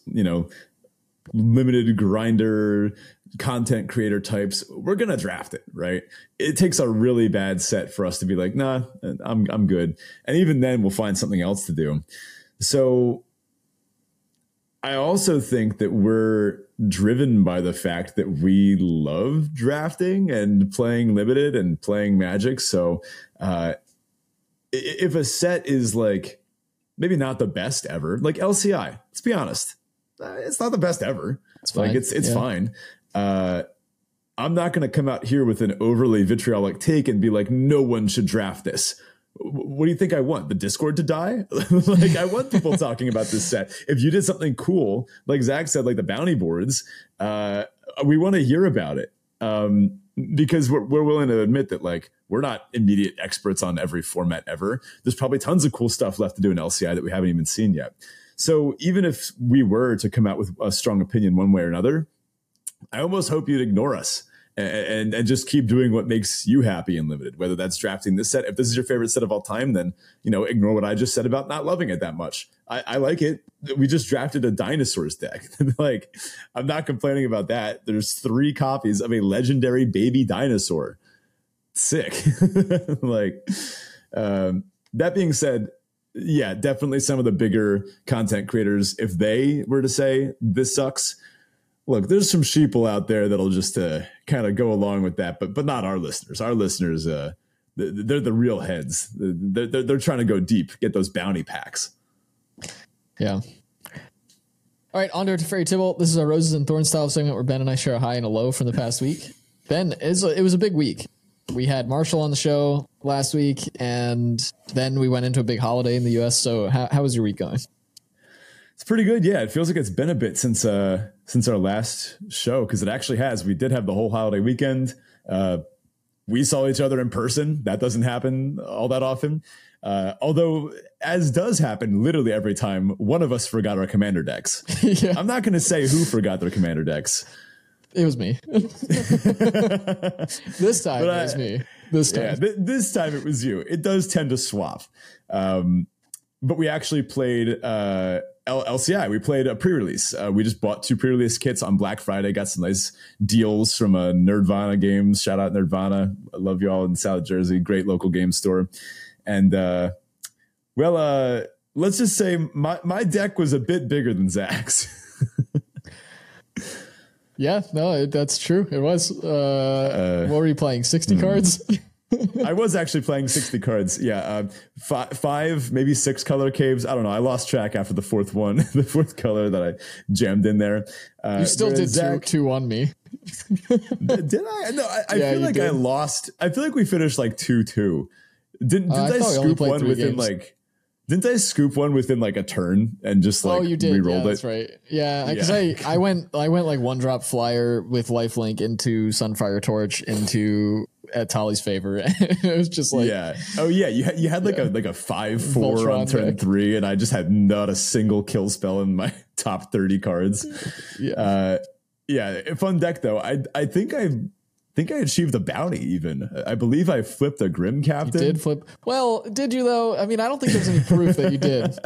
limited grinder content creator types, we're going to draft it, right? It takes a really bad set for us to be like, nah, I'm good. And even then we'll find something else to do. So I also think that we're driven by the fact that we love drafting and playing limited and playing Magic. So if a set is like maybe not the best ever, like LCI, let's be honest, it's not the best ever. It's like fine. It's fine. I'm not going to come out here with an overly vitriolic take and be like, no one should draft this. What do you think I want? The Discord to die? Like, I want people talking about this set. If you did something cool, like Zach said, like the bounty boards, we want to hear about it. Because we're willing to admit that, like, we're not immediate experts on every format ever. There's probably tons of cool stuff left to do in LCI that we haven't even seen yet. So even if we were to come out with a strong opinion one way or another, I almost hope you'd ignore us. And just keep doing what makes you happy in limited, whether that's drafting this set. If this is your favorite set of all time, then, ignore what I just said about not loving it that much. I like it. We just drafted a dinosaurs deck. Like, I'm not complaining about that. There's 3 copies of a legendary baby dinosaur. Sick. Like, that being said, yeah, definitely some of the bigger content creators, if they were to say this sucks, look, there's some sheeple out there that'll just kind of go along with that, but not our listeners. Our listeners, they're the real heads. They're trying to go deep, get those bounty packs. Yeah. All right, on to Teferi Tibble. This is our Roses and Thorns style segment where Ben and I share a high and a low from the past week. Ben, it was a big week. We had Marshall on the show last week, and then we went into a big holiday in the U.S. So how was your week going? It's pretty good. Yeah, it feels like it's been a bit since our last show, because it actually has. We did have the whole holiday weekend. We saw each other in person. That doesn't happen all that often. Although, as does happen literally every time, one of us forgot our commander decks. Yeah. I'm not going to say who forgot their commander decks. It was me. This time it was me. This time. Yeah, this time it was you. It does tend to swap. But we actually played... LCI. We played a pre-release. We just bought 2 pre-release kits on Black Friday. Got some nice deals from Nerdvana Games. Shout out Nerdvana. I love you all in South Jersey. Great local game store. And let's just say my deck was a bit bigger than Zach's. Yeah, no, that's true. It was. What were you playing? 60 cards? I was actually playing 60 cards. Yeah. 5, maybe 6 color caves. I don't know. I lost track after the fourth one, the fourth color that I jammed in there. You still did Zach, 2 on me. Did I? No, I feel like did. I lost. I feel like we finished like 2-2. Didn't I scoop one within games. Like, didn't I scoop one within like a turn and just like, oh, you did. Yeah, that's right. Yeah. Because I went like 1-drop flyer with lifelink into Sunfire Torch into Etali's Favor. It was just like, yeah, oh yeah, you had like a 5-4 Voltron on turn deck. 3, and I just had not a single kill spell in my top 30 cards. Yeah, fun deck though. I think I achieved a bounty even. I believe I flipped a Grim Captain. You did flip. Well, did you though? I mean, I don't think there's any proof that you did.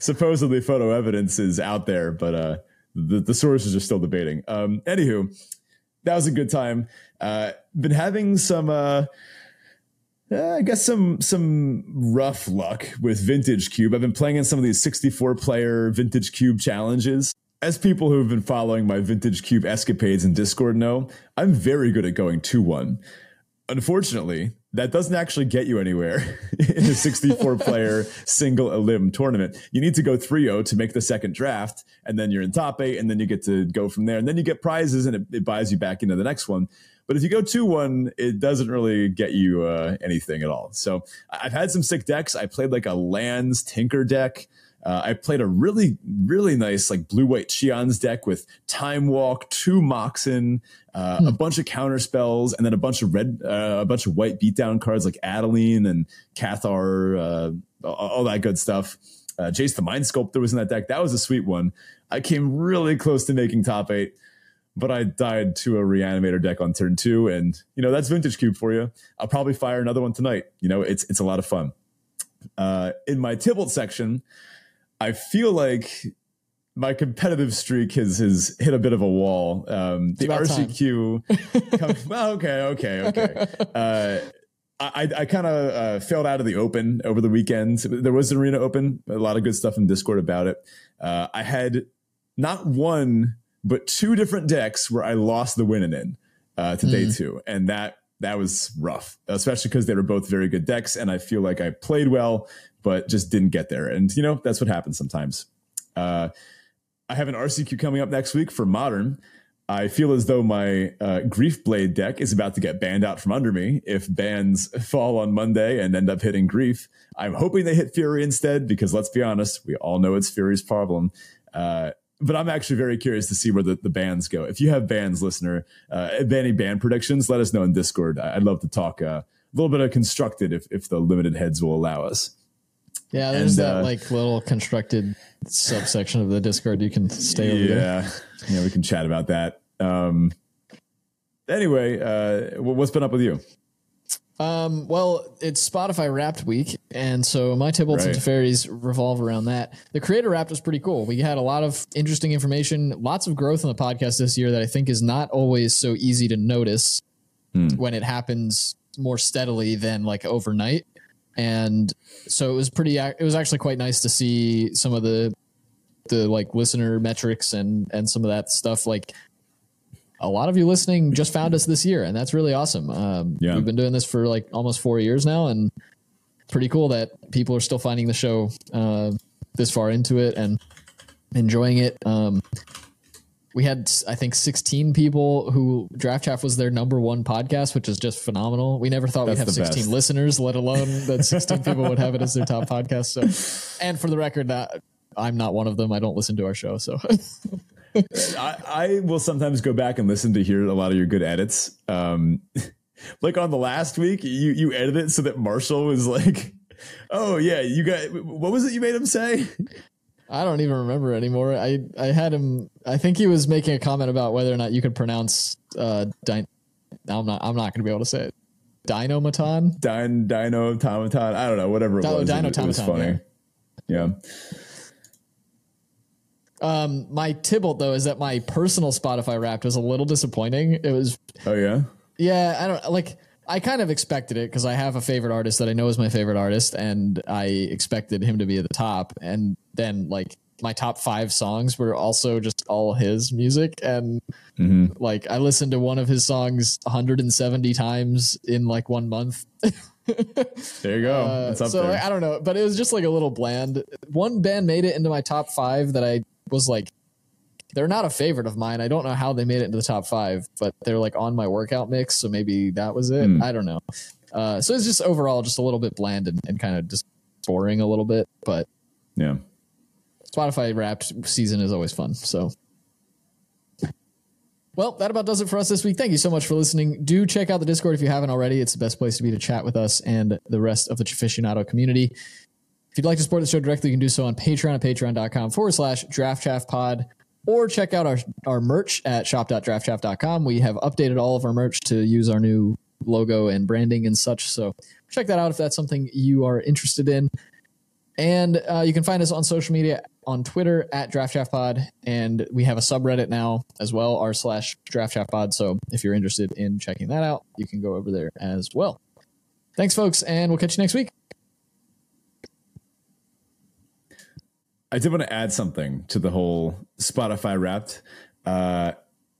Supposedly, photo evidence is out there, but the sources are still debating. Anywho. That was a good time. Been having some I guess some rough luck with Vintage Cube. I've been playing in some of these 64-player Vintage Cube challenges. As people who've been following my Vintage Cube escapades in Discord know, I'm very good at going 2-1. Unfortunately, that doesn't actually get you anywhere in a 64-player single-elim tournament. You need to go 3-0 to make the second draft, and then you're in top 8, and then you get to go from there. And then you get prizes, and it buys you back into the next one. But if you go 2-1, it doesn't really get you anything at all. So I've had some sick decks. I played like a Lands Tinker deck. I played a really, really nice like blue-white Cheon's deck with Time Walk, 2 Moxen, a bunch of counter spells, and then a bunch of white beatdown cards like Adeline and Cathar, all that good stuff. Jace the Mind Sculptor was in that deck. That was a sweet one. I came really close to making top 8. But I died to a Reanimator deck on turn 2, and you know that's Vintage Cube for you. I'll probably fire another one tonight. You know, it's a lot of fun. In my Tybalt section, I feel like my competitive streak has hit a bit of a wall. The RCQ, okay. I kind of failed out of the Open over the weekend. There was an Arena Open. A lot of good stuff in Discord about it. I had not one, but 2 different decks where I lost the winning in to day 2. And that was rough, especially because they were both very good decks. And I feel like I played well, but just didn't get there. And, you know, that's what happens sometimes. I have an RCQ coming up next week for Modern. I feel as though my Griefblade deck is about to get banned out from under me if bans fall on Monday and end up hitting Grief. I'm hoping they hit Fury instead, because let's be honest, we all know it's Fury's problem. But I'm actually very curious to see where the bans go. If you have bans, listener, any ban predictions, let us know in Discord. I'd love to talk a little bit of constructed if the limited heads will allow us. Yeah, there's that like little constructed subsection of the Discord. You can stay over there. Yeah, we can chat about that. Anyway, what's been up with you? Well, it's Spotify Wrapped week, and so my Tybalts and Teferis revolve around that. The Creator Wrapped was pretty cool. We had a lot of interesting information, lots of growth in the podcast this year that I think is not always so easy to notice when it happens more steadily than like overnight. And so it was it was actually quite nice to see some of the like listener metrics and some of that stuff. Like, a lot of you listening just found us this year, and that's really awesome. We've been doing this for like almost 4 years now, and it's pretty cool that people are still finding the show this far into it and enjoying it. We had, I think, 16 people who Draft Chaff was their number one podcast, which is just phenomenal. We never thought we'd have 16 listeners, let alone that 16 people would have it as their top podcast. So, and for the record, I'm not one of them. I don't listen to our show, so... I will sometimes go back and listen to hear a lot of your good edits. Like on the last week, you edited it so that Marshall was like, oh yeah, you got, what was it you made him say? I don't even remember anymore. I had him, I think he was making a comment about whether or not you could pronounce, I'm not going to be able to say it. Dinomaton? Dino Automaton. I don't know, whatever it was. Dino Automaton. It was funny. Yeah. My Tybalt though is that my personal Spotify Wrapped was a little disappointing. It was I don't like. I kind of expected it because I have a favorite artist that I know is my favorite artist, and I expected him to be at the top. And then like my top 5 songs were also just all his music, and like I listened to one of his songs 170 times in like 1 month. There you go. That's up there. I don't know, but it was just like a little bland. One band made it into my top 5 that I was like, they're not a favorite of mine. I don't know how they made it into the top 5, but they're like on my workout mix, so maybe that was it. I don't know. So it's just overall just a little bit bland and kind of just boring a little bit, but yeah, Spotify Wrapped season is always fun. So well, that about does it for us this week. Thank you so much for listening. Do check out the Discord if you haven't already. It's the best place to be to chat with us and the rest of the Chaficionado community. If you'd like to support the show directly, you can do so on Patreon at patreon.com/draftchaffpod, or check out our merch at shop.draftchaff.com. We have updated all of our merch to use our new logo and branding and such. So check that out if that's something you are interested in. And you can find us on social media on Twitter at DraftChaffPod, and we have a subreddit now as well, r/DraftChaffPod. So if you're interested in checking that out, you can go over there as well. Thanks, folks, and we'll catch you next week. I did want to add something to the whole Spotify Wrapped.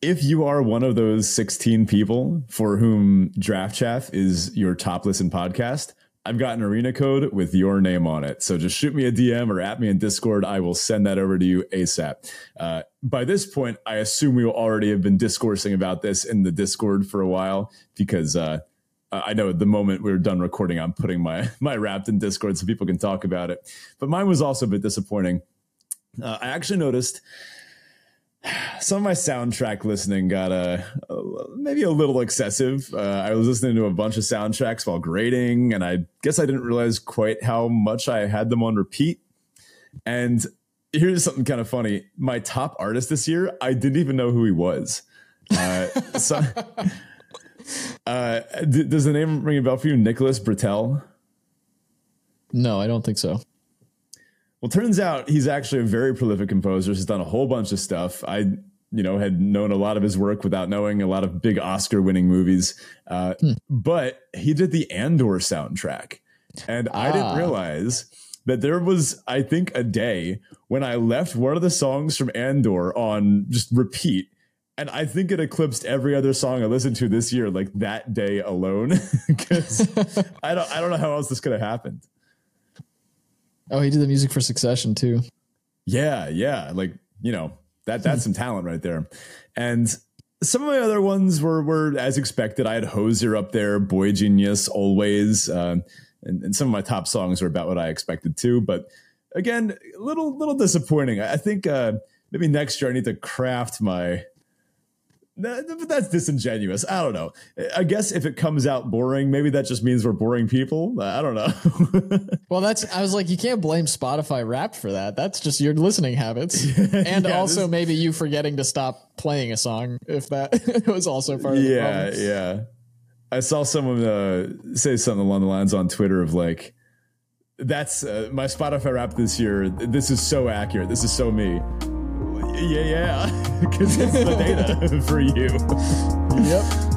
If you are one of those 16 people for whom Draft Chaff is your top listen podcast, I've got an arena code with your name on it. So just shoot me a DM or at me in Discord. I will send that over to you ASAP. By this point, I assume we will already have been discoursing about this in the Discord for a while, because I know at the moment we were done recording, I'm putting my Wrapped in Discord so people can talk about it. But mine was also a bit disappointing. I actually noticed some of my soundtrack listening got maybe a little excessive. I was listening to a bunch of soundtracks while grading, and I guess I didn't realize quite how much I had them on repeat. And here's something kind of funny. My top artist this year, I didn't even know who he was. Does the name ring a bell for you? Nicholas Britell? No, I don't think so. Well, turns out he's actually a very prolific composer. He's done a whole bunch of stuff. I, had known a lot of his work without knowing a lot of big Oscar-winning movies. But he did the Andor soundtrack, and I didn't realize that there was, I think, a day when I left one of the songs from Andor on just repeat, and I think it eclipsed every other song I listened to this year, like that day alone. Because I don't know how else this could have happened. Oh, he did the music for Succession too. Yeah. That's some talent right there. And some of my other ones were as expected. I had Hosier up there, Boy Genius, Always. And some of my top songs were about what I expected too. But again, a little disappointing. I think maybe next year I need to craft my... But that's disingenuous. I don't know. I guess if it comes out boring, maybe that just means we're boring people. I don't know. Well, I was like, you can't blame Spotify Wrapped for that. That's just your listening habits. And maybe you forgetting to stop playing a song, if that was also part of the problem. Yeah. I saw someone say something along the lines on Twitter of like, that's my Spotify Wrapped this year. This is so accurate. This is so me. Yeah, because it's the data for you. Yep.